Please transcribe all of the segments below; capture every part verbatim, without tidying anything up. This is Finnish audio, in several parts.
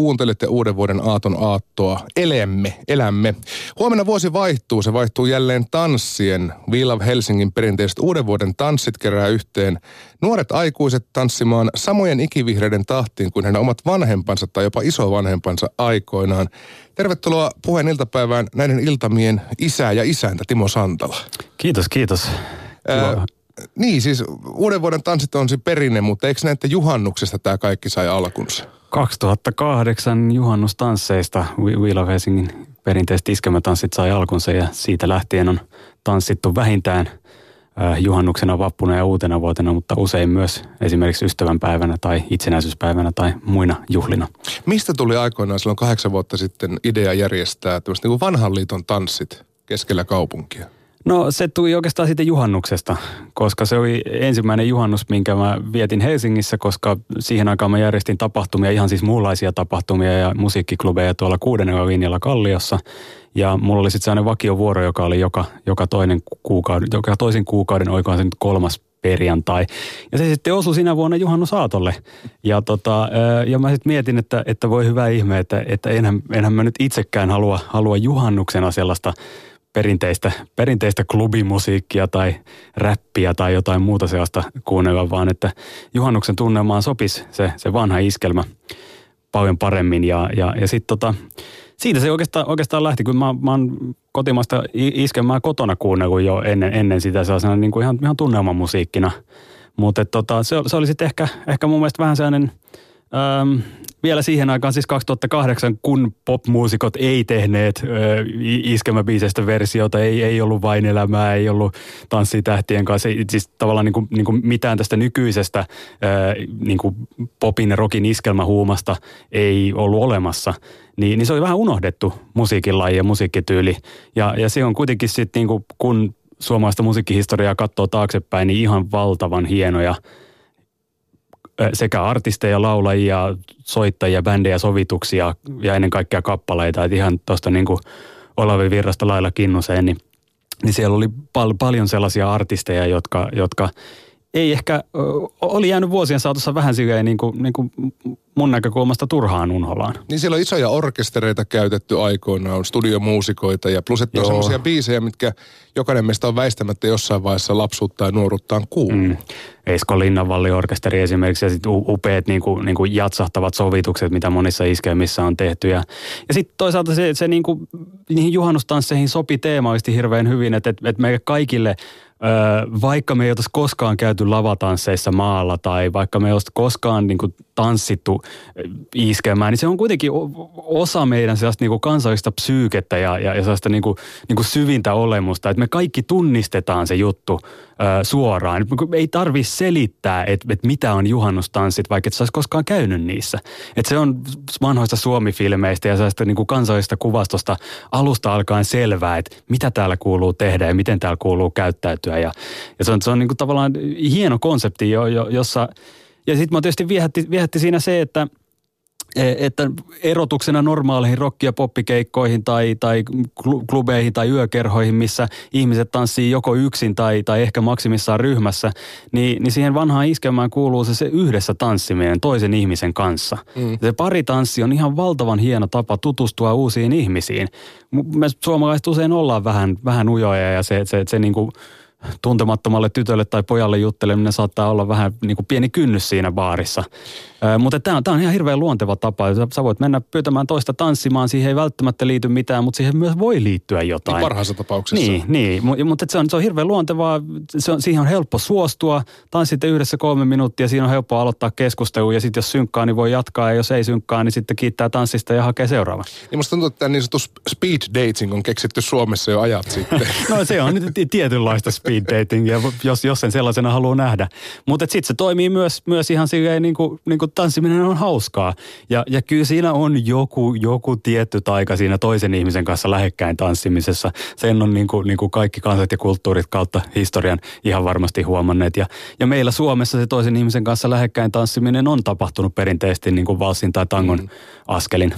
kuuntelette uuden vuoden aaton aattoa. Elemme, elämme. Huomenna vuosi vaihtuu. Se vaihtuu jälleen tanssien. We Love Helsingin perinteiset uuden vuoden tanssit kerää yhteen nuoret aikuiset tanssimaan samojen ikivihreiden tahtiin kuin heidän omat vanhempansa tai jopa isovanhempansa aikoinaan. Tervetuloa Puheen iltapäivään näiden iltamien isä ja isäntä Timo Santala. Kiitos, kiitos. Ää, niin, siis uuden vuoden tanssit on se perinne, mutta eikö näitä juhannuksesta tämä kaikki sai alkunsa? kaksituhattakahdeksan juhannustansseista We, We Love Helsingin perinteiset iskemätanssit sai alkunsa ja siitä lähtien on tanssittu vähintään juhannuksena, vappuna ja uutena vuotena, mutta usein myös esimerkiksi ystävänpäivänä tai itsenäisyyspäivänä tai muina juhlina. Mistä tuli aikoinaan silloin kahdeksan vuotta sitten idea järjestää tämmöiset niin kuin vanhan liiton tanssit keskellä kaupunkia? No se tuli oikeastaan siitä juhannuksesta, koska se oli ensimmäinen juhannus, minkä mä vietin Helsingissä, koska siihen aikaan mä järjestin tapahtumia, ihan siis muunlaisia tapahtumia ja musiikkiklubeja tuolla kuudennella linjalla Kalliossa. Ja mulla oli sitten sellainen vakiovuoro, joka oli joka, joka, toinen kuukauden, joka toisen kuukauden, oikohan se nyt kolmas perjantai. Ja se sitten osui sinä vuonna juhannusaatolle. Ja, tota, ja mä sitten mietin, että, että voi hyvä ihme, että, että enhän, enhän mä nyt itsekään halua, halua juhannuksena sellaista perinteistä, perinteistä klubimusiikkia tai räppiä tai jotain muuta sellaista kuunnella, vaan että juhannuksen tunnelmaan sopisi se, se vanha iskelmä paljon paremmin. Ja, ja, ja sitten tota, siitä se oikeastaan, oikeastaan lähti, kun mä, mä oon kotimaista iskelmää kotona kuunnellut jo ennen, ennen sitä sellaisena niin kuin ihan, ihan tunnelmamusiikkina. Mutta tota, se, se oli sitten ehkä, ehkä mun mielestä vähän sellainen... Ähm, Vielä siihen aikaan siis kaksituhattakahdeksan, kun popmuusikot ei tehneet ö, iskemäbiisestä versiota, ei, ei ollut Vain elämää, ei ollut Tanssitähtien kanssa, ei, siis tavallaan niin kuin, niin kuin mitään tästä nykyisestä ö, niin kuin popin ja rockin iskelmähuumasta ei ollut olemassa. Ni, niin se oli vähän unohdettu musiikinlaji ja musiikkityyli. Ja, ja se on kuitenkin sitten, niin kuin, kun suomalaista musiikkihistoriaa katsoo taaksepäin, niin ihan valtavan hienoja sekä artisteja, laulajia, soittajia, bändejä, sovituksia ja ennen kaikkea kappaleita. Et ihan tuosta niin kuin Olavi Virrasta Lailla Kinnuseen, niin, niin siellä oli pal- paljon sellaisia artisteja, jotka, jotka ei ehkä, oli jäänyt vuosien saatossa vähän silleen niin kuin, niin kuin mun näkökulmasta turhaan unholaan. Niin siellä on isoja orkestereita käytetty aikoinaan, on studiomuusikoita ja plus, että on semmoisia biisejä, mitkä jokainen meistä on väistämättä jossain vaiheessa lapsuutta ja nuoruuttaan kuullut. Mm. Esko Linnanvalli orkesteri esimerkiksi ja sitten upeat niin kuin, niin kuin jatsahtavat sovitukset, mitä monissa iskelmissä on tehty. Ja, ja sitten toisaalta se, se niin kuin, niihin juhannustansseihin sopi teemaisesti hirveän hyvin, että, että, että meille kaikille, vaikka me ei oltaisi koskaan käyty lavatansseissa maalla tai vaikka me ei oltaisi koskaan niin kuin tanssittu iskelmään, niin se on kuitenkin osa meidän sellaista niin kuin kansallista psyykettä ja, ja, ja sellaista niin kuin, niin kuin syvintä olemusta, että me kaikki tunnistetaan se juttu ö, suoraan. Ei tarvitse selittää, että, että mitä on juhannustanssit, vaikka et sä olisi koskaan käynyt niissä. Että se on vanhoista suomifilmeistä ja sellaista niin kuin kansallisesta kuvastosta alusta alkaen selvää, että mitä täällä kuuluu tehdä ja miten täällä kuuluu käyttäytyä. Ja, ja se on, se on niin kuin tavallaan hieno konsepti, jo, jo, jossa... Ja sitten mä tietysti viehätti, viehätti siinä se, että, että erotuksena normaaleihin rock- ja poppikeikkoihin tai, tai klubeihin tai yökerhoihin, missä ihmiset tanssii joko yksin tai, tai ehkä maksimissaan ryhmässä, niin, niin siihen vanhaan iskelmään kuuluu se, se yhdessä tanssiminen toisen ihmisen kanssa. Mm. Se paritanssi on ihan valtavan hieno tapa tutustua uusiin ihmisiin. Me suomalaiset usein ollaan vähän, vähän ujoja ja se, se, se niin kuin tuntemattomalle tytölle tai pojalle jutteleminen saattaa olla vähän niin kuin pieni kynnys siinä baarissa. Ö, mutta tämä on, on ihan hirveän luonteva tapa. Sä, sä voit mennä pyytämään toista tanssimaan, siihen ei välttämättä liity mitään, mutta siihen myös voi liittyä jotain. Niin parhaassa tapauksessa. Niin, niin. M- mutta se on, se on hirveän luontevaa. Se on, siihen on helppo suostua. Tanssitte yhdessä kolme minuuttia, siinä on helppo aloittaa keskustelu ja sitten jos synkkaa, niin voi jatkaa ja jos ei synkkaa, niin sitten kiittää tanssista ja hakee seuraavan. Niin musta tuntuu, että tämä niin sanottu speed dating on keksitty Suomessa jo ajat sitten. No se on nyt tietynlaista speed dating, ja jos, jos sen sellaisena haluaa nähdä. Mutta sitten se toimii myös, myös ihan silleen, niin kuin niin tanssiminen on hauskaa. Ja, ja kyllä siinä on joku, joku tietty taika siinä toisen ihmisen kanssa lähekkäin tanssimisessa. Sen on niin kuin, niin kuin kaikki kansat ja kulttuurit kautta historian ihan varmasti huomanneet. Ja, ja meillä Suomessa se toisen ihmisen kanssa lähekkäin tanssiminen on tapahtunut perinteisesti niin kuin valssin tai tangon mm. askelin.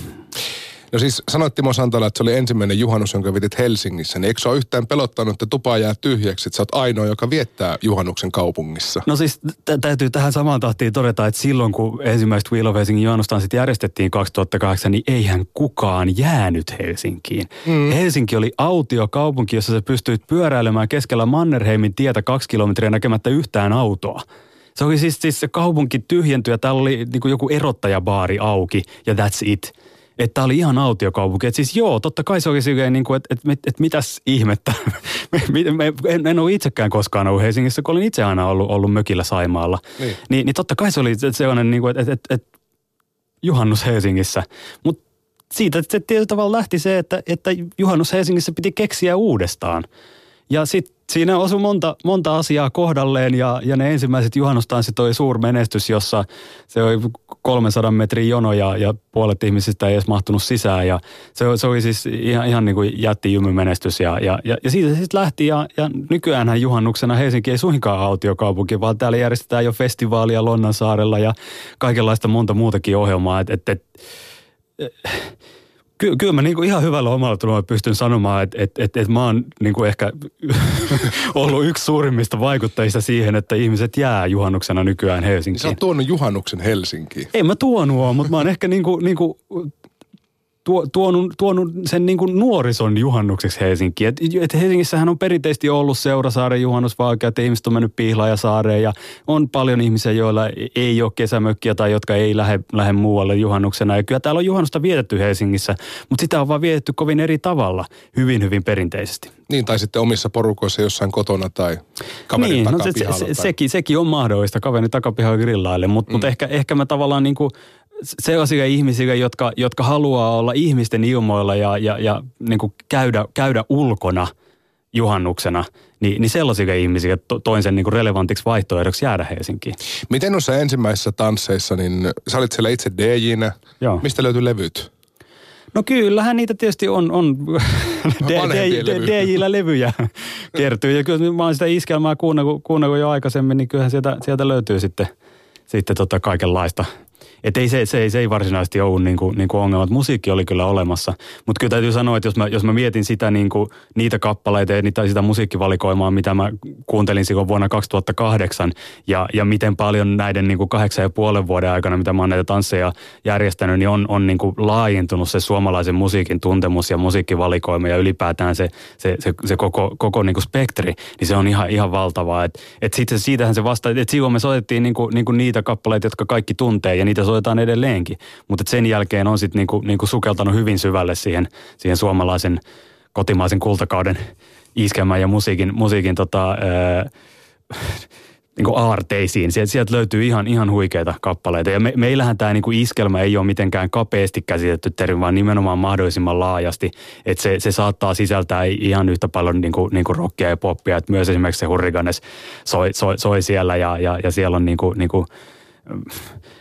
No siis sanoit Timo Santala, että se oli ensimmäinen juhannus, jonka vietit Helsingissä. Niin eikö sä ole yhtään pelottanut, että tupa jää tyhjäksi, että sä oot ainoa, joka viettää juhannuksen kaupungissa? No siis t- täytyy tähän samaan tahtiin todeta, että silloin kun ensimmäistä We Love Helsingin juhannustaan sitten järjestettiin kaksituhattakahdeksan, niin eihän kukaan jäänyt Helsinkiin. Mm. Helsinki oli autio kaupunki, jossa sä pystyit pyöräilemään keskellä Mannerheimin tietä kaksi kilometriä näkemättä yhtään autoa. Se oli siis, siis se kaupunki tyhjentyi ja täällä oli niin kuin joku erottajabaari auki ja that's it. Että tämä oli ihan autiokaupunki. Että siis joo, totta kai se oli silleen niin kuin, että et, et, et mitäs ihmettä. me, me, en, en ole itsekään koskaan ollut Helsingissä, kun olin itse aina ollut, ollut mökillä Saimaalla. Niin. Ni, niin totta kai se oli sellainen niin kuin, että et, et, et, juhannus Helsingissä. Mutta siitä se tietyllä tavalla lähti se, että, että juhannus Helsingissä piti keksiä uudestaan. Ja sitten siinä osui monta, monta asiaa kohdalleen ja, ja ne ensimmäiset juhannustanssit oli suur menestys, jossa se oli kolmesataa metrin jono ja, ja puolet ihmisistä ei edes mahtunut sisään. Ja se, se oli siis ihan, ihan niin kuin jättijymymenestys ja, ja, ja, ja siitä se sitten lähti ja, ja nykyäänhän juhannuksena Helsinki ei suinkaan autiokaupunki, vaan täällä järjestetään jo festivaalia Lonnansaarella ja kaikenlaista monta muutakin ohjelmaa, että... Et, et, et, Ky- kyllä mä niinku ihan hyvällä omalla tulolla pystyn sanomaan, että et, et, et mä oon niinku ehkä ollut yksi suurimmista vaikuttajista siihen, että ihmiset jää juhannuksena nykyään Helsinkiin. Sä oot tuonut juhannuksen Helsinkiin. Ei mä tuonut, mutta mä oon ehkä niinku, niinku, tuo, tuonut, tuonut sen niinku nuorison juhannukseksi Helsinkiin. Et, et Helsingissähän on perinteisesti ollut Seurasaaren juhannus, vaan oikein, että ihmiset on mennyt Pihlajasaareen ja on paljon ihmisiä, joilla ei ole kesämökkiä tai jotka ei lähde, lähde muualle juhannuksena. Ja kyllä täällä on juhannusta vietetty Helsingissä, mutta sitä on vaan vietetty kovin eri tavalla, hyvin hyvin perinteisesti. Niin, tai sitten omissa porukoissa jossain kotona tai kaverin niin, takapihalla. No se, se, se, sekin, sekin on mahdollista, kaverin takapihalla grillaille, mutta mm. mut ehkä, ehkä mä tavallaan niinku... Sellaisia ihmisiä, jotka, jotka haluaa olla ihmisten ilmoilla ja, ja, ja niin kuin käydä, käydä ulkona juhannuksena, niin, niin sellaisia ihmisiä toin sen niin kuin relevantiksi vaihtoehdoksi jäädä Helsinkiin. Miten noissa ensimmäisissä tansseissa, niin sä olit siellä itse D J:nä. Joo. Mistä löytyi levyt? No kyllähän niitä tietysti on, on D J:llä levyjä kertyy. Ja kyllä mä oon sitä iskelmää kuunnellut, kuunnellut jo aikaisemmin, niin kyllähän sieltä, sieltä löytyy sitten, sitten tota kaikenlaista. Että ei, se, se, se ei varsinaisesti ole niin kuin, niin kuin ongelma, että musiikki oli kyllä olemassa. Mutta kyllä täytyy sanoa, että jos mä, jos mä mietin sitä, niin kuin, niitä kappaleita ja niitä, sitä musiikkivalikoimaa, mitä mä kuuntelin silloin vuonna kaksituhattakahdeksan ja, ja miten paljon näiden niin kuin kahdeksan ja puolen vuoden aikana, mitä mä oon näitä tansseja järjestänyt, niin on, on niin kuin laajentunut se suomalaisen musiikin tuntemus ja musiikkivalikoima ja ylipäätään se, se, se, se koko, koko niin kuin spektri, niin se on ihan, ihan valtavaa. Että et siitähän se vasta, että silloin me soitettiin niin kuin, niin kuin niitä kappaleita, jotka kaikki tuntee ja niitä soitetaan edelleenkin, mutta sen jälkeen on sitten niinku, niinku sukeltanut hyvin syvälle siihen, siihen suomalaisen kotimaisen kultakauden iskelmään ja musiikin, musiikin tota, ää, niinku aarteisiin. Sieltä, sieltä löytyy ihan, ihan huikeita kappaleita ja me, meillähän tämä niinku iskelmä ei ole mitenkään kapeasti käsitetty termi, vaan nimenomaan mahdollisimman laajasti, että se, se saattaa sisältää ihan yhtä paljon niinku, niinku rockia ja poppia, että myös esimerkiksi se Hurriganes soi, soi, soi siellä ja, ja, ja siellä on niinku, niinku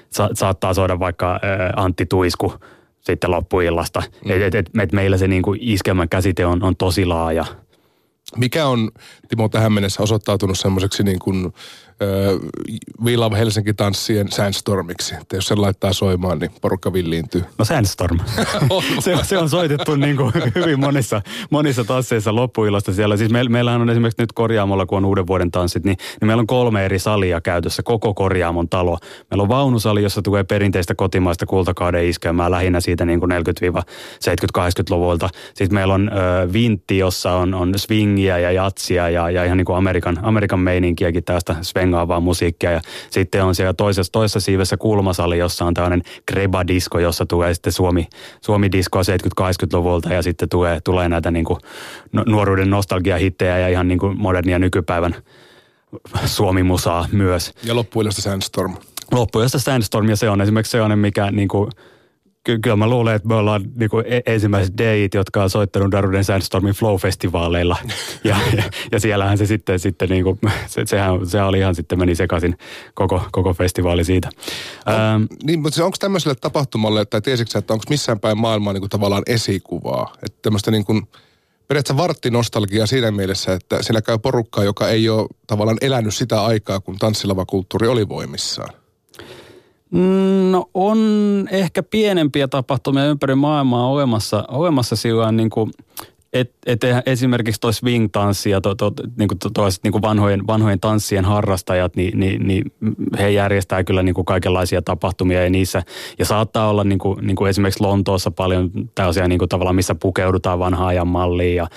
Sa- saattaa soida vaikka ää, Antti Tuisku sitten loppuillasta. Mm. Et, et, et, et meillä se niinku iskelmän käsite on, on tosi laaja. Mikä on, Timo, tähän mennessä osoittautunut semmoiseksi niin kuin äh, We Love Helsinki-tanssien sandstormiksi? Että jos sen laittaa soimaan, niin porukka villiintyy. No sandstorm. se, se on soitettu niin kuin hyvin monissa, monissa tansseissa loppuillasta siellä. Siis me, meillähän on esimerkiksi nyt Korjaamolla, kun on uuden vuoden tanssit, niin, niin meillä on kolme eri salia käytössä, koko Korjaamon talo. Meillä on vaunusali, jossa tulee perinteistä kotimaista kultakauden iskelmää, lähinnä siitä niin kuin neljäkymmentä-seitsemänkymmentä-kahdeksankymmentäluvulta. Sitten meillä on äh, vintti, jossa on, on swing ja jatsia ja, ja ihan niin kuin Amerikan, Amerikan meininkiäkin, tästä svengaavaa musiikkia. Ja sitten on siellä toisessa, toisessa siivessä kulmasali, jossa on tällainen greba-disko, jossa tulee sitten Suomi, Suomi-diskoa seitsemänkymmentä-kahdeksankymmentäluvulta ja sitten tulee, tulee näitä niin kuin nuoruuden nostalgia-hittejä ja ihan niin kuin modernia nykypäivän suomimusaa myös. Ja loppuillasta Sandstorm. Loppuillasta Sandstorm ja se on esimerkiksi sellainen, mikä niin kuin kyllä mä luulen, että me ollaan niinku ensimmäiset D J:t, jotka on soittanut Daruden Sandstormin Flow-festivaaleilla. Ja, ja, ja siellähän se sitten, sitten niinku, se, sehän, sehän oli ihan sitten meni sekaisin koko, koko festivaali siitä. On, ähm, niin, mutta onko tämmöiselle tapahtumalle, tai tiesitkö, että onko missään päin maailmaa niinku tavallaan esikuvaa? Että tämmöistä niin kuin periaatteessa varttinostalgiaa siinä mielessä, että siellä käy porukkaa, joka ei ole tavallaan elänyt sitä aikaa, kun tanssilavakulttuuri oli voimissaan. No on ehkä pienempiä tapahtumia ympäri maailmaa olemassa, olemassa sillä niin kuin, että et esimerkiksi toi swing-tanssi ja to, to, niin kuin, to, toiset niin kuin vanhojen, vanhojen tanssien harrastajat, niin, niin, niin he järjestää kyllä niin kuin kaikenlaisia tapahtumia ja niissä. Ja saattaa olla niin kuin, niin kuin esimerkiksi Lontoossa paljon tällaisia niin kuin tavallaan, missä pukeudutaan vanhaan ajan malliin ja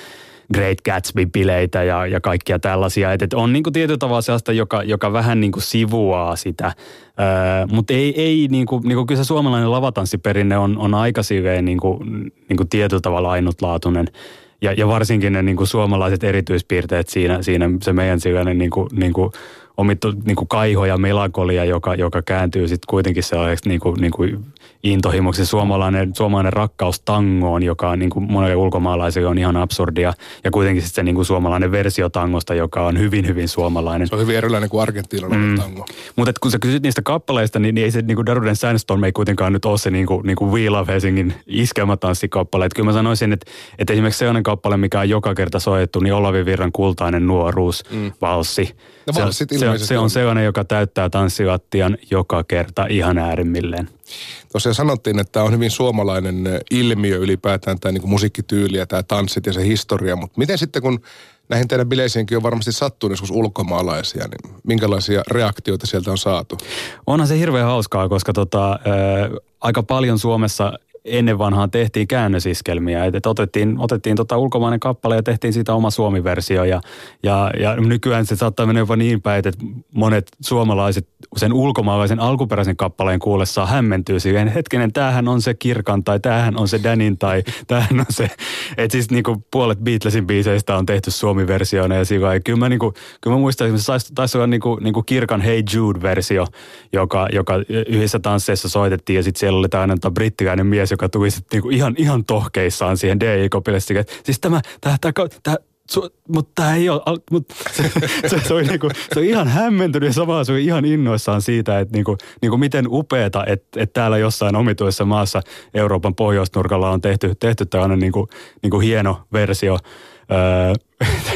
Great Gatsby-bileitä ja, ja kaikkia tällaisia. Että et on niin kuin tietyllä tavalla sellaista, joka, joka vähän niin kuin sivuaa sitä. Öö, mutta ei, ei niin kuin, niin kuin kyllä se suomalainen lavatanssiperinne on, on aika silleen niin kuin, niin kuin tietyllä tavalla ainutlaatuinen. Ja, ja varsinkin ne niin kuin suomalaiset erityispiirteet siinä, siinä se meidän silleen niin kuin, niin kuin omittu niin kuin kaiho ja melankolia, joka, joka kääntyy sitten kuitenkin sellaiseksi niin kuin, niin kuin intohimoksi. Suomalainen, suomalainen rakkaus tangoon, joka on niin kuin monelle ulkomaalaiselle on ihan absurdia. Ja kuitenkin sitten se niin kuin suomalainen versio tangosta, joka on hyvin, hyvin suomalainen. Se on hyvin erilainen kuin argentiinalainen mm. tango. Mutta kun sä kysyt niistä kappaleista, niin, niin ei se niin kuin Daruden Sandstorm ei kuitenkaan nyt ole se niin kuin, niin kuin We Love Helsingin iskelmätanssikappale. Että kyllä mä sanoisin, että, että esimerkiksi sellainen kappale, mikä on joka kerta soitettu, niin Olavi Virran Kultainen nuoruus, mm. valssi. No valssit se, se, se on sellainen, joka täyttää tanssilattian joka kerta ihan äärimmilleen. Tosiaan sanottiin, että tämä on hyvin suomalainen ilmiö ylipäätään, tämä niin musiikkityyli ja tämä tanssit ja se historia, mutta miten sitten kun näihin teidän bileisiinkin on varmasti sattunut joskus ulkomaalaisia, niin minkälaisia reaktioita sieltä on saatu? Onhan se hirveän hauskaa, koska tota, äh, aika paljon Suomessa ennen vanhaan tehtiin käännösiskelmiä, että otettiin, otettiin tota ulkomainen kappale ja tehtiin siitä oma suomi-versio ja, ja, ja nykyään se saattaa mennä jopa niin päin, että monet suomalaiset sen ulkomaalaisen alkuperäisen kappaleen kuullessaan hämmentyy siihen, hetkinen, tämähän on se Kirkan tai tämähän on se Danin tai tämähän on se, että siis niinku puolet Beatlesin biiseistä on tehty suomi-versioina ja sillä kyllä mä, niinku, kyllä mä muistan, että se taisi olla niinku, niinku Kirkan Hey Jude-versio, joka, joka yhdessä tansseissa soitettiin ja sitten siellä oli aina tämä brittiläinen mies, joka tuli sitten niinku ihan, ihan tohkeissaan siihen D J-kopille. Siis tämä, tämä, tämä, tämä, mutta tämä ei ole, mutta se, se, se, oli niinku, se oli ihan hämmentynyt ja samalla se oli ihan innoissaan siitä, että niinku, niinku miten upeata, että, että täällä jossain omituisessa maassa Euroopan pohjoisnurkalla on tehty, tehty tällainen niinku, niinku hieno versio öö,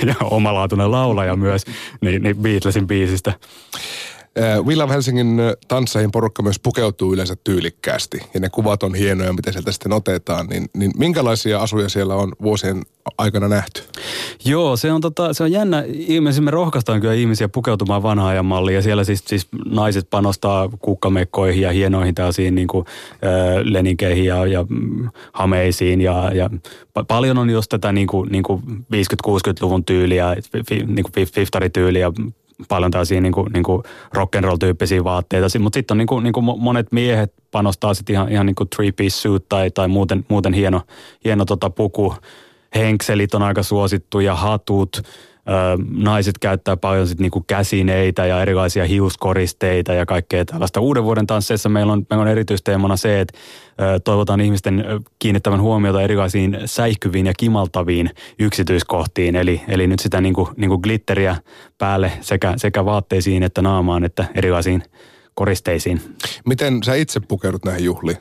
ja omalaatuinen laulaja myös niin, niin Beatlesin biisistä. We Love Helsingin tansseihin porukka myös pukeutuu yleensä tyylikkäästi ja ne kuvat on hienoja, mitä sieltä sitten otetaan, niin, niin minkälaisia asuja siellä on vuosien aikana nähty? Joo, se on, tota, se on jännä. Ilmeisesti me rohkaistaan kyllä ihmisiä pukeutumaan vanhaan ajan malliin ja siellä siis, siis naiset panostaa kukkamekkoihin ja hienoihin tällaisiin niin kuin leninkeihin ja, ja hameisiin ja, ja paljon on just tätä niin kuin, niin kuin viisikymmentä-kuusikymmentäluvun tyyliä, niin kuin fiftarityyliä, paljon tällaisia niin kuin, niin kuin rock'n'roll-tyyppisiä vaatteita, mutta sitten on niin kuin, niin kuin monet miehet panostaa sitten ihan, ihan niin kuin three-piece suit tai, tai muuten, muuten hieno, hieno tota puku. Henkselit on aika suosittuja, hatut, naiset käyttää paljon sitten niin kuin käsineitä ja erilaisia hiuskoristeita ja kaikkea tällaista. Uuden vuoden tansseissa meillä on, meillä on erityisteemana se, että toivotaan ihmisten kiinnittävän huomiota erilaisiin säihkyviin ja kimaltaviin yksityiskohtiin. Eli, eli nyt sitä niin kuin, niin kuin glitteriä päälle sekä, sekä vaatteisiin että naamaan että erilaisiin koristeisiin. Miten sä itse pukeudut näihin juhliin?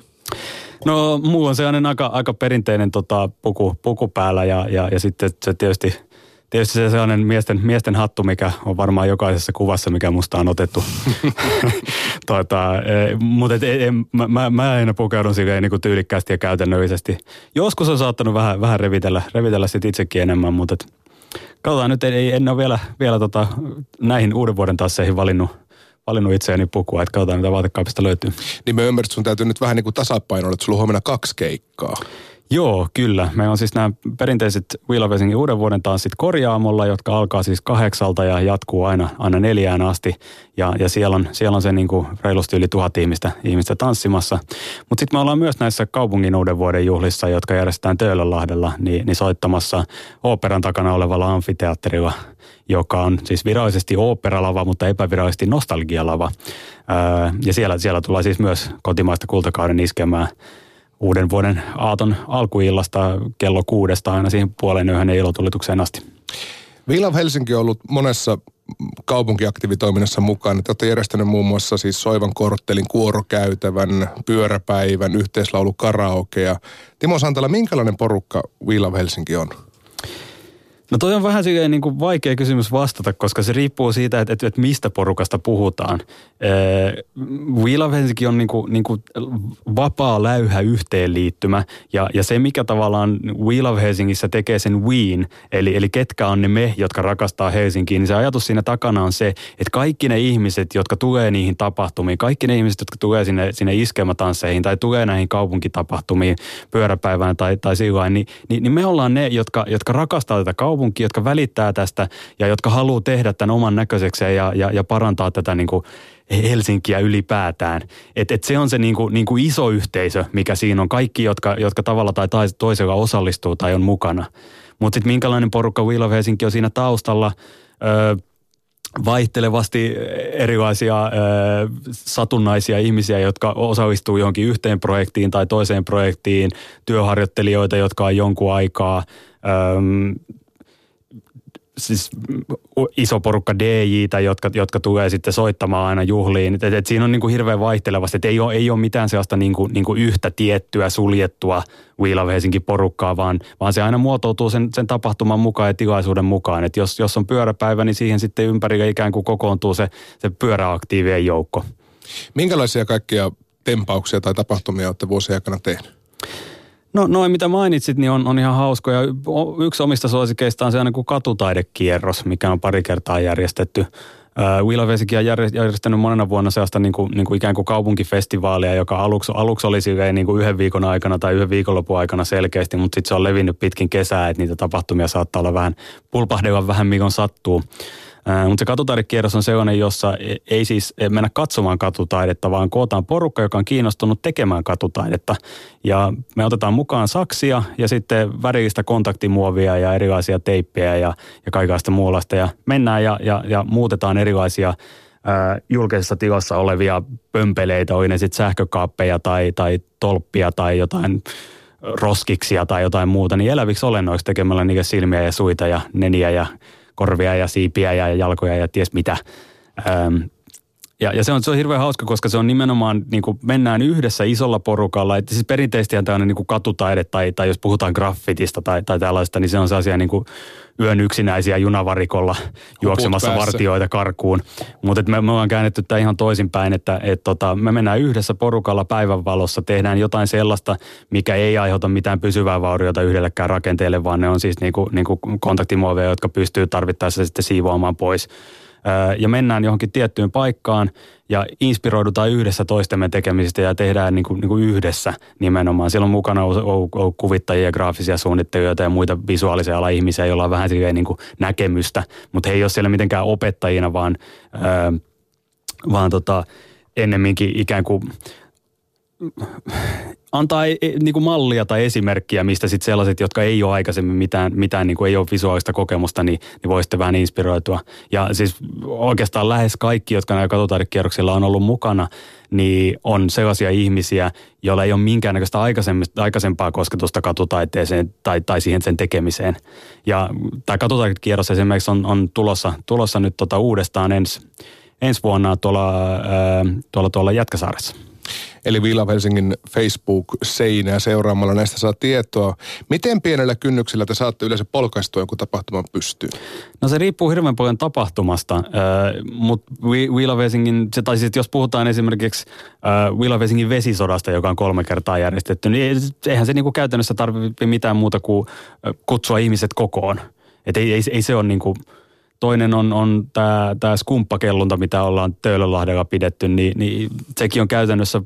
No mulla on sellainen aika, aika perinteinen tota, puku, puku päällä ja, ja, ja sitten se tietysti... Tietysti se sellainen miesten, miesten hattu, mikä on varmaan jokaisessa kuvassa, mikä musta on otettu. tota, mutta et, et, mä, mä, mä aina pukeudun silleen niin kuin tyylikkäästi ja käytännöllisesti. Joskus on saattanut vähän, vähän revitellä, revitellä sit itsekin enemmän, mutta et, katsotaan nyt, ei, en ole vielä, vielä tota, näihin uuden vuoden tansseihin valinnut. valinnut itseäni pukua, että katsotaan mitä vaatekaapista löytyy. Niin mä ymmärrän, että sun täytyy nyt vähän niin kuin tasapainoilla, että sulla on huomenna kaksi keikkaa. Joo, kyllä. Meillä on siis nämä perinteiset We Love Helsingin uuden vuoden tanssit Korjaamolla, jotka alkaa siis kahdeksalta ja jatkuu aina, aina neljään asti. Ja, ja siellä on, siellä on se niin kuin reilusti yli tuhat ihmistä, ihmistä tanssimassa. Mutta sitten me ollaan myös näissä kaupungin uuden vuoden juhlissa, jotka järjestetään Töölönlahdella, niin, niin soittamassa oopperan takana olevalla amfiteatterilla, joka on siis virallisesti oopperalava, mutta epävirallisesti nostalgialava. Öö, ja siellä, siellä tullaan siis myös kotimaista kultakauden iskemään uuden vuoden aaton alkuillasta kello kuudesta aina siihen puoleen yöhön ja ilotulitukseen asti. We Love Helsinki on ollut monessa kaupunkiaktiivitoiminnassa mukana. Te olette järjestäneet muun muassa siis Soivan korttelin, Kuorokäytävän, Pyöräpäivän, Yhteislaulu karaokea. Timo Santala, minkälainen porukka We Love Helsinki on? No toi on vähän niin kuin vaikea kysymys vastata, koska se riippuu siitä, että, että mistä porukasta puhutaan. We Love Helsinki on niin kuin, niin kuin vapaa läyhä yhteenliittymä ja, ja se, mikä tavallaan We Love Helsingissä tekee sen ween, eli, eli ketkä on ne me, jotka rakastaa Helsinkiä, niin se ajatus siinä takana on se, että kaikki ne ihmiset, jotka tulee niihin tapahtumiin, kaikki ne ihmiset, jotka tulee sinne, sinne iskelmätansseihin tai tulee näihin kaupunkitapahtumiin pyöräpäivään tai, tai sillain, niin, niin, niin me ollaan ne, jotka, jotka rakastaa tätä kaupunkia, jotka välittää tästä ja jotka haluaa tehdä tämän oman näköisekseen ja, ja, ja parantaa tätä niin kuin Helsinkiä ylipäätään. Et, et se on se niin kuin, niin kuin iso yhteisö, mikä siinä on. Kaikki, jotka, jotka tavalla tai toisella osallistuu tai on mukana. Mutta sitten minkälainen porukka We Love Helsinki on siinä taustalla? Öö, vaihtelevasti erilaisia ö, satunnaisia ihmisiä, jotka osallistuu johonkin yhteen projektiin tai toiseen projektiin. Työharjoittelijoita, jotka on jonkun aikaa... Öö, siis iso porukka D J:tä, jotka, jotka tulee sitten soittamaan aina juhliin. Et, et siinä on niin kuin hirveän vaihtelevasti, että ei ole, ei ole mitään sellaista niin kuin, niin kuin yhtä tiettyä suljettua We Love Helsinki -porukkaa, vaan, vaan se aina muotoutuu sen, sen tapahtuman mukaan ja tilaisuuden mukaan. Et jos, jos on pyöräpäivä, niin siihen sitten ympärille ikään kuin kokoontuu se, se pyöräaktiivien joukko. Minkälaisia kaikkia tempauksia tai tapahtumia olette vuosien aikana tehnyt? No noin, mitä mainitsit, niin on, on ihan hauskoja. Yksi omista suosikeista on se aina kuin katutaidekierros, mikä on pari kertaa järjestetty. We Love Helsinki on järjestänyt monena vuonna sellaista niin kuin, niin kuin ikään kuin kaupunkifestivaalia, joka aluksi, aluksi oli silleen niin kuin yhden viikon aikana tai yhden viikonlopun aikana selkeästi, mutta sitten se on levinnyt pitkin kesää, että niitä tapahtumia saattaa olla vähän, pulpahdella vähän milloin sattuu. Mutta se katutaidekierros on sellainen, jossa ei siis mennä katsomaan katutaidetta, vaan kootaan porukka, joka on kiinnostunut tekemään katutaidetta. Ja me otetaan mukaan saksia ja sitten värillistä kontaktimuovia ja erilaisia teippejä ja, ja kaikenlaista muunlaista. Ja mennään ja, ja, ja muutetaan erilaisia ää, julkisessa tilassa olevia pömpeleitä, oli ne sitten sähkökaappeja tai, tai tolppia tai jotain roskiksia tai jotain muuta, niin eläviksi olennoiksi tekemällä niitä silmiä ja suita ja neniä ja korvia ja siipiä ja jalkoja ja ties mitä. Öm, ja ja se, on, se on hirveän hauska, koska se on nimenomaan, niin kuin mennään yhdessä isolla porukalla. Että siis perinteisesti on tämmöinen niin kuin katutaide tai, tai jos puhutaan graffitista tai, tai tällaista, niin se on sellaisia niin kuin yön yksinäisiä junavarikolla juoksemassa vartijoita karkuun. Mutta me, me ollaan käännetty tämä ihan toisinpäin, että et tota, me mennään yhdessä porukalla päivänvalossa, tehdään jotain sellaista, mikä ei aiheuta mitään pysyvää vauriota yhdellekään rakenteelle, vaan ne on siis niinku, niinku kontaktimuoveja, jotka pystyy tarvittaessa sitten siivoamaan pois. Ja mennään johonkin tiettyyn paikkaan ja inspiroidutaan yhdessä toistemme tekemisistä ja tehdään niin kuin, niin kuin yhdessä nimenomaan. Siellä on mukana kuvittajia, graafisia suunnittelijoita ja muita visuaalisia ala ihmisiä, joilla on vähän silleen niin kuin näkemystä. Mutta he ei ole siellä mitenkään opettajina, vaan, ää, vaan tota, ennemminkin ikään kuin antaa niin kuin mallia tai esimerkkiä, mistä sitten sellaiset, jotka ei ole aikaisemmin mitään, mitään niin kuin ei ole visuaalista kokemusta, niin, niin voi sitten vähän inspiroitua. Ja siis oikeastaan lähes kaikki, jotka näillä katutaidekierroksilla on ollut mukana, niin on sellaisia ihmisiä, joilla ei ole minkäännäköistä aikaisempaa kosketusta katutaiteeseen tai, tai siihen sen tekemiseen. Ja tämä katutaidekierros esimerkiksi on, on tulossa, tulossa nyt tota uudestaan ens, ensi vuonna tuolla, tuolla, tuolla Jätkäsaaressa. Eli We Love Helsingin Facebook-seinää seuraamalla näistä saa tietoa. Miten pienellä kynnyksellä te saatte yleensä polkaistua jonkun tapahtuman pystyyn? No se riippuu hirveän paljon tapahtumasta, mutta We, We Love Helsingin, tai siis jos puhutaan esimerkiksi We Love Helsingin vesisodasta, joka on kolme kertaa järjestetty, niin eihän se niinku käytännössä tarvitse mitään muuta kuin kutsua ihmiset kokoon. Että ei, ei, ei se ole niinku... Toinen on, on tämä, tämä skumppakellunta, mitä ollaan Töölönlahdella pidetty, niin, niin sekin on käytännössä,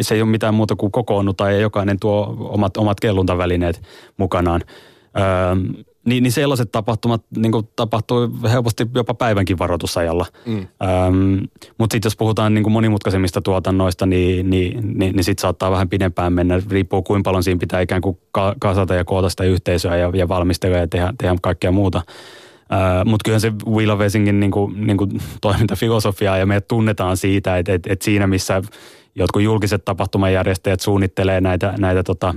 se ei ole mitään muuta kuin kokoonnutaan ja jokainen tuo omat, omat kelluntavälineet mukanaan. Öö, niin, niin sellaiset tapahtumat niin kuin tapahtuu helposti jopa päivänkin varoitusajalla. Mm. Öö, Mutta sitten jos puhutaan niin kuin monimutkaisemmista tuotannoista, niin, niin, niin, niin sitten saattaa vähän pidempään mennä. Riippuu kuinka paljon siinä pitää ikään kuin kasata ja koota sitä yhteisöä ja, ja valmistella ja tehdä, tehdä kaikkea muuta. Uh, Mutta kyllähän se We Love Helsingin niinku, niinku toimintafilosofiaa ja me tunnetaan siitä, että et, et siinä missä jotkut julkiset tapahtumajärjestäjät suunnittelee näitä, näitä tota,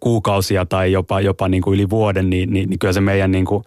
kuukausia tai jopa, jopa niinku yli vuoden, niin, niin, niin kyllä se meidän niinku,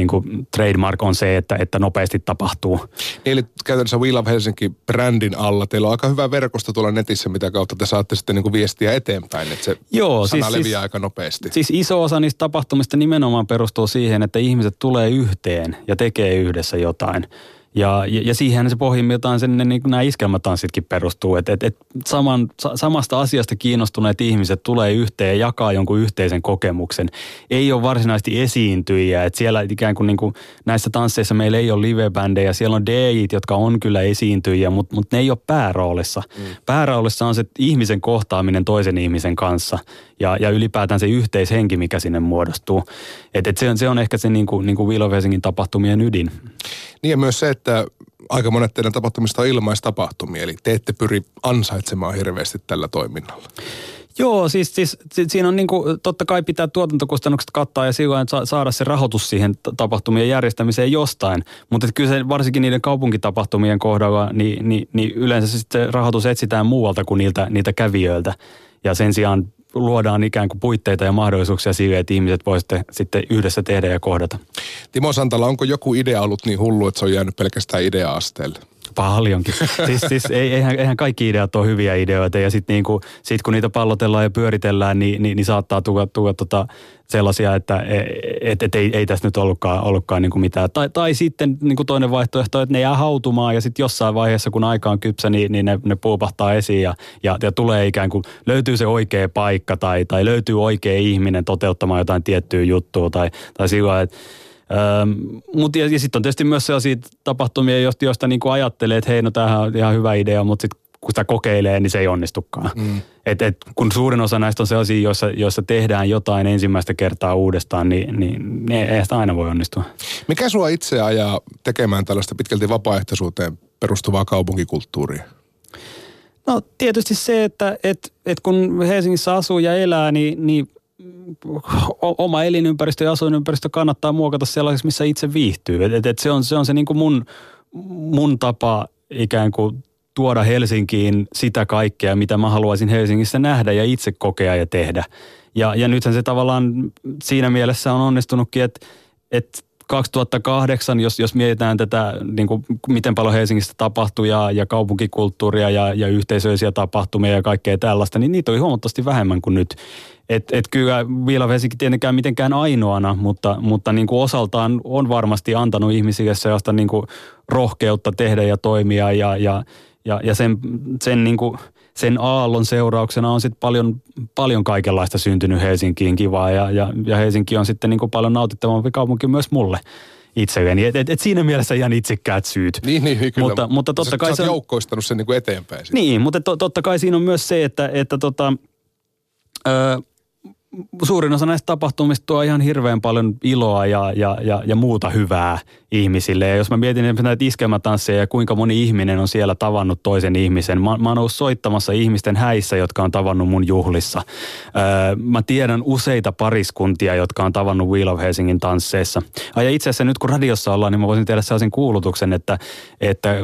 niin kuin trademark on se, että, että nopeasti tapahtuu. Eli käytännössä We Love Helsinki-brändin alla teillä on aika hyvä verkosto tuolla netissä, mitä kautta te saatte sitten niin kuin viestiä eteenpäin, että se Joo, sana siis, leviää siis, aika nopeasti. Siis iso osa niistä tapahtumista nimenomaan perustuu siihen, että ihmiset tulee yhteen ja tekee yhdessä jotain. Ja, ja, ja siihen se pohjimmiltaan sen, niin nämä iskelmätanssitkin perustuu, että et, et saman, sa, samasta asiasta kiinnostuneet ihmiset tulee yhteen ja jakaa jonkun yhteisen kokemuksen. Ei ole varsinaisesti esiintyjiä, että siellä ikään kuin, niin kuin näissä tansseissa meillä ei ole livebändejä, siellä on D J:t, jotka on kyllä esiintyjiä, mutta mut ne ei ole pääroolissa. Mm. Pääroolissa on se ihmisen kohtaaminen toisen ihmisen kanssa ja, ja ylipäätään se yhteishenki, mikä sinne muodostuu. Et, et se, on, se on ehkä se niin kuin, niin kuin We Love Helsingin tapahtumien ydin. Niin ja myös se, että aika monet teidän tapahtumista on ilmaistapahtumia, eli te ette pyri ansaitsemaan hirveästi tällä toiminnalla. Joo, siis, siis siinä on niin kuin, totta kai pitää tuotantokustannukset kattaa ja silloin saada se rahoitus siihen tapahtumien järjestämiseen jostain. Mutta kyllä se varsinkin niiden kaupunkitapahtumien kohdalla, niin, niin, niin yleensä sitten se rahoitus etsitään muualta kuin niiltä, niiltä kävijöiltä. Ja sen sijaan luodaan ikään kuin puitteita ja mahdollisuuksia sille, että ihmiset voi sitten, sitten yhdessä tehdä ja kohdata. Timo Santala, onko joku idea ollut niin hullu, että se on jäänyt pelkästään idea-asteelle? Paljonkin. Siis, siis eihän, eihän kaikki ideat ole hyviä ideoita ja sitten niinku, sit kun niitä pallotellaan ja pyöritellään, niin, niin, niin saattaa tulla, tulla tota sellaisia, että et, et ei, ei tässä nyt ollutkaan, ollutkaan niinku mitään. Tai, tai sitten niinku toinen vaihtoehto, että ne jää hautumaan ja sitten jossain vaiheessa, kun aika on kypsä, niin, niin ne, ne puupahtaa esiin ja, ja, ja tulee ikään kuin, löytyy se oikea paikka tai, tai löytyy oikea ihminen toteuttamaan jotain tiettyä juttua tai, tai sillä että Öm, mut ja, ja sitten on tietysti myös sellaisia tapahtumia, joista, joista niinku ajattelee, että hei, no tämähän on ihan hyvä idea, mutta sitten kun sitä kokeilee, niin se ei onnistukaan. Mm. Et, et, kun suurin osa näistä on sellaisia, joissa, joissa tehdään jotain ensimmäistä kertaa uudestaan, niin, niin ne ei sitä aina voi onnistua. Mikä sua itse ajaa tekemään tällaista pitkälti vapaaehtoisuuteen perustuvaa kaupunkikulttuuria? No tietysti se, että et, et kun Helsingissä asuu ja elää, niin... niin oma elinympäristö ja asuinympäristö kannattaa muokata sellaiseksi, missä itse viihtyy. Et, et, et se on se, on se niin kuin mun, mun tapa ikään kuin tuoda Helsinkiin sitä kaikkea, mitä mä haluaisin Helsingissä nähdä ja itse kokea ja tehdä. Ja, ja nythän se tavallaan siinä mielessä on onnistunutkin, että et kaksituhattakahdeksan, jos, jos mietitään tätä, niin kuin, miten paljon Helsingissä tapahtui ja, ja kaupunkikulttuuria ja, ja yhteisöisiä tapahtumia ja kaikkea tällaista, niin niitä oli huomattavasti vähemmän kuin nyt. Että et kyllä We Love Helsinki tietenkään mitenkään ainoana, mutta, mutta niin kuin osaltaan on varmasti antanut ihmisille sellaista niin kuin rohkeutta tehdä ja toimia ja, ja, ja, ja sen, sen, niin kuin, sen aallon seurauksena on sitten paljon, paljon kaikenlaista syntynyt Helsinkiin kivaa ja, ja, ja Helsinki on sitten niin kuin paljon nautittavampi kaupunki myös mulle itselleni. Et, et, et siinä mielessä ihan itsekkäät syyt. Niin, niin kyllä. Mutta, mutta totta sä, kai sä oot joukkoistanut sen niin kuin eteenpäin. Siitä. Niin, mutta to, totta kai siinä on myös se, että, että tota... Öö, suurin osa näistä tapahtumista tuo ihan hirveän paljon iloa ja, ja, ja, ja muuta hyvää ihmisille. Ja jos mä mietin näitä iskelmätansseja ja kuinka moni ihminen on siellä tavannut toisen ihmisen. Mä, mä oon ollut soittamassa ihmisten häissä, jotka on tavannut mun juhlissa. Öö, mä tiedän useita pariskuntia, jotka on tavannut We Love Helsingin tansseissa. Ja itse asiassa nyt kun radiossa ollaan, niin mä voisin tehdä sellaisen kuulutuksen, että, että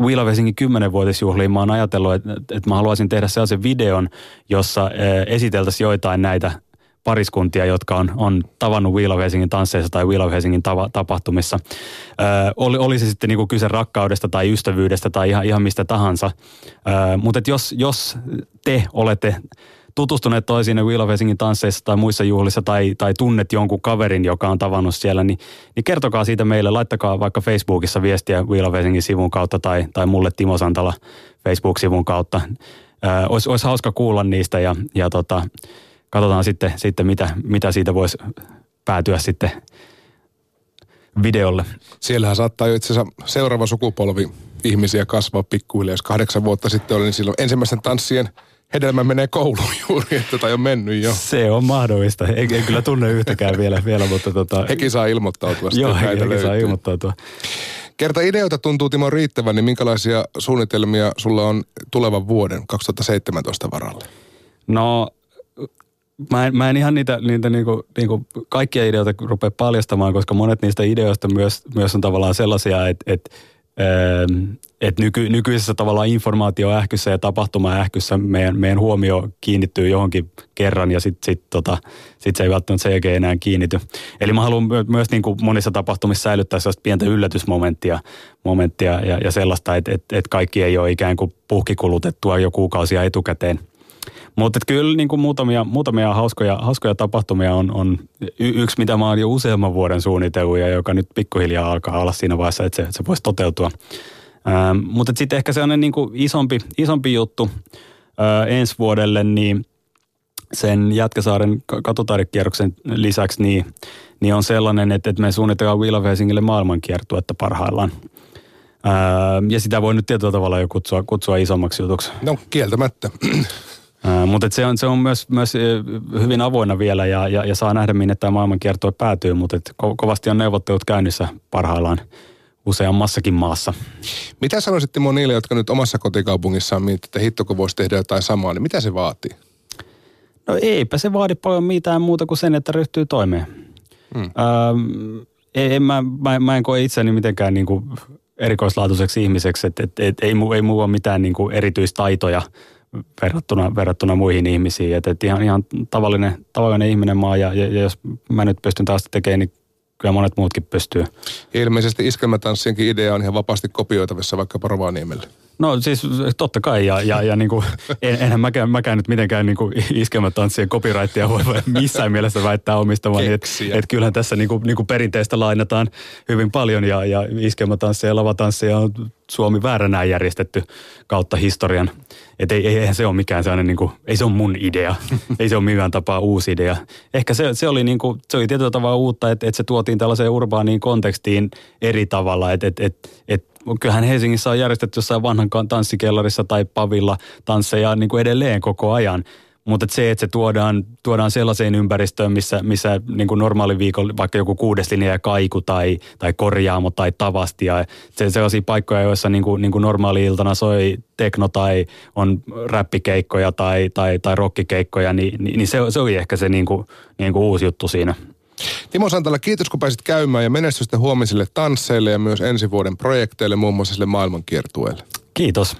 We Love Helsingin kymmenvuotisjuhliin mä oon ajatellut, että, että mä haluaisin tehdä sellaisen videon, jossa esiteltäisiin joitain näitä pariskuntia, jotka on, on tavannut We Love Helsingin tansseissa tai We Love Helsingin tava, tapahtumissa. Öö, oli, oli se sitten niinku kyse rakkaudesta tai ystävyydestä tai ihan, ihan mistä tahansa. Öö, mutta jos, jos te olette tutustuneet toisiinne We Love Helsingin tansseissa tai muissa juhlissa tai, tai tunnet jonkun kaverin, joka on tavannut siellä, niin, niin kertokaa siitä meille. Laittakaa vaikka Facebookissa viestiä We Love Helsingin sivun kautta tai, tai mulle Timo Santala Facebook-sivun kautta. Öö, olisi, olisi hauska kuulla niistä ja, ja tota... Katsotaan sitten, sitten mitä, mitä siitä voisi päätyä sitten videolle. Siellähän saattaa jo itse asiassa seuraava sukupolvi ihmisiä kasvaa pikkuhiljaa. Jos kahdeksan vuotta sitten oli, niin silloin ensimmäisten tanssien hedelmä menee kouluun juuri, että tai on mennyt jo. Se on mahdollista. En, en kyllä tunne yhtäkään vielä, vielä, mutta tota... Hekin saa ilmoittautua. Joo, he, hekin saa ilmoittautua. Kerta ideoita tuntuu, Timo, riittävän, niin minkälaisia suunnitelmia sulla on tulevan vuoden kaksituhattaseitsemäntoista varalle? No... Mä en, mä en ihan niitä, niitä niinku, niinku kaikkia ideoita rupea paljastamaan, koska monet niistä ideoista myös, myös on tavallaan sellaisia, että et, että nyky, nykyisessä tavallaan informaatioähkyssä ja tapahtumaähkyssä meidän, meidän huomio kiinnittyy johonkin kerran ja sitten sit, tota, sit se ei välttämättä sen jälkeen enää kiinnity. Eli mä haluan myös niin kuin monissa tapahtumissa säilyttää sellaista pientä yllätysmomenttia momenttia ja, ja sellaista, että et, et kaikki ei ole ikään kuin puhkikulutettua jo kuukausia etukäteen. Mutta kyllä niin kuin muutamia, muutamia hauskoja, hauskoja tapahtumia on, on y- yksi, mitä mä oon jo useamman vuoden suunnitellut ja joka nyt pikkuhiljaa alkaa olla siinä vaiheessa, että se, se voisi toteutua. Ähm, mutta sitten ehkä sellainen niin kuin isompi, isompi juttu äh, ensi vuodelle, niin sen Jätkäsaaren katutaidekierroksen lisäksi niin, niin on sellainen, että, että me suunnitellaan We Love Helsingille maailmankiertuetta parhaillaan. Äh, ja sitä voi nyt tietyllä tavalla jo kutsua, kutsua isommaksi jutuksi. No kieltämättä. Äh, mutta se on, se on myös, myös hyvin avoinna vielä ja, ja, ja saa nähdä, minne tämä maailmankiertue päätyy, mutta ko- kovasti on neuvottelut käynnissä parhaillaan useammassakin maassa. Mitä sanoisit, Timo, niille, jotka nyt omassa kotikaupungissaan miettii, että hitto, kun voisi tehdä jotain samaa, niin mitä se vaatii? No eipä se vaadi paljon mitään muuta kuin sen, että ryhtyy toimeen. Hmm. Ähm, en, mä, mä, mä en koe itseäni mitenkään niin kuin erikoislaatuiseksi ihmiseksi, että et, et, ei, ei muu ole mitään niin kuin erityistaitoja verrattuna, verrattuna muihin ihmisiin. Että et ihan, ihan tavallinen, tavallinen ihminen maa ja, ja, ja jos mä nyt pystyn taas tekemään, niin kyllä monet muutkin pystyy. Ilmeisesti iskelmätanssienkin idea on ihan vapaasti kopioitavissa vaikkapa Rovaniemelle. No siis totta kai ja, ja, ja niin kuin, en, enhän mäkään, mäkään nyt mitenkään niin kuin iskelmätanssien copyrightia voi missään mielessä väittää omistamaan. Että et kyllähän tässä niin kuin, niin kuin perinteistä lainataan hyvin paljon ja, ja iskelmätanssia ja lavatanssia on Suomi vääränään järjestetty kautta historian. Että ei, eihän se ole mikään sellainen, niin kuin, ei se ole mun idea, ei se ole millään tapaa uusi idea. Ehkä se, se, oli, niin kuin, se oli tietyllä tavalla uutta, että, että se tuotiin tällaiseen urbaaniin kontekstiin eri tavalla, että et, et, et, kyllähän Helsingissä on järjestetty jossain vanhan tanssikellarissa tai pavilla tansseja niin kuin edelleen koko ajan. Mutta se, että se tuodaan, tuodaan sellaiseen ympäristöön, missä, missä niin kuin normaali viikolla vaikka joku kuudeslinja ja kaiku tai, tai korjaamo tai Tavastia. Se, sellaisia paikkoja, joissa niin kuin, niin kuin normaali iltana soi tekno tai on räppikeikkoja tai, tai, tai rockikeikkoja, niin, niin, niin se, se oli ehkä se niin kuin, niin kuin uusi juttu siinä. Timo Santala, kiitos kun pääsit käymään ja menestystä huomisille tansseille ja myös ensi vuoden projekteille, muun muassa sille maailmankiertueelle. Kiitos.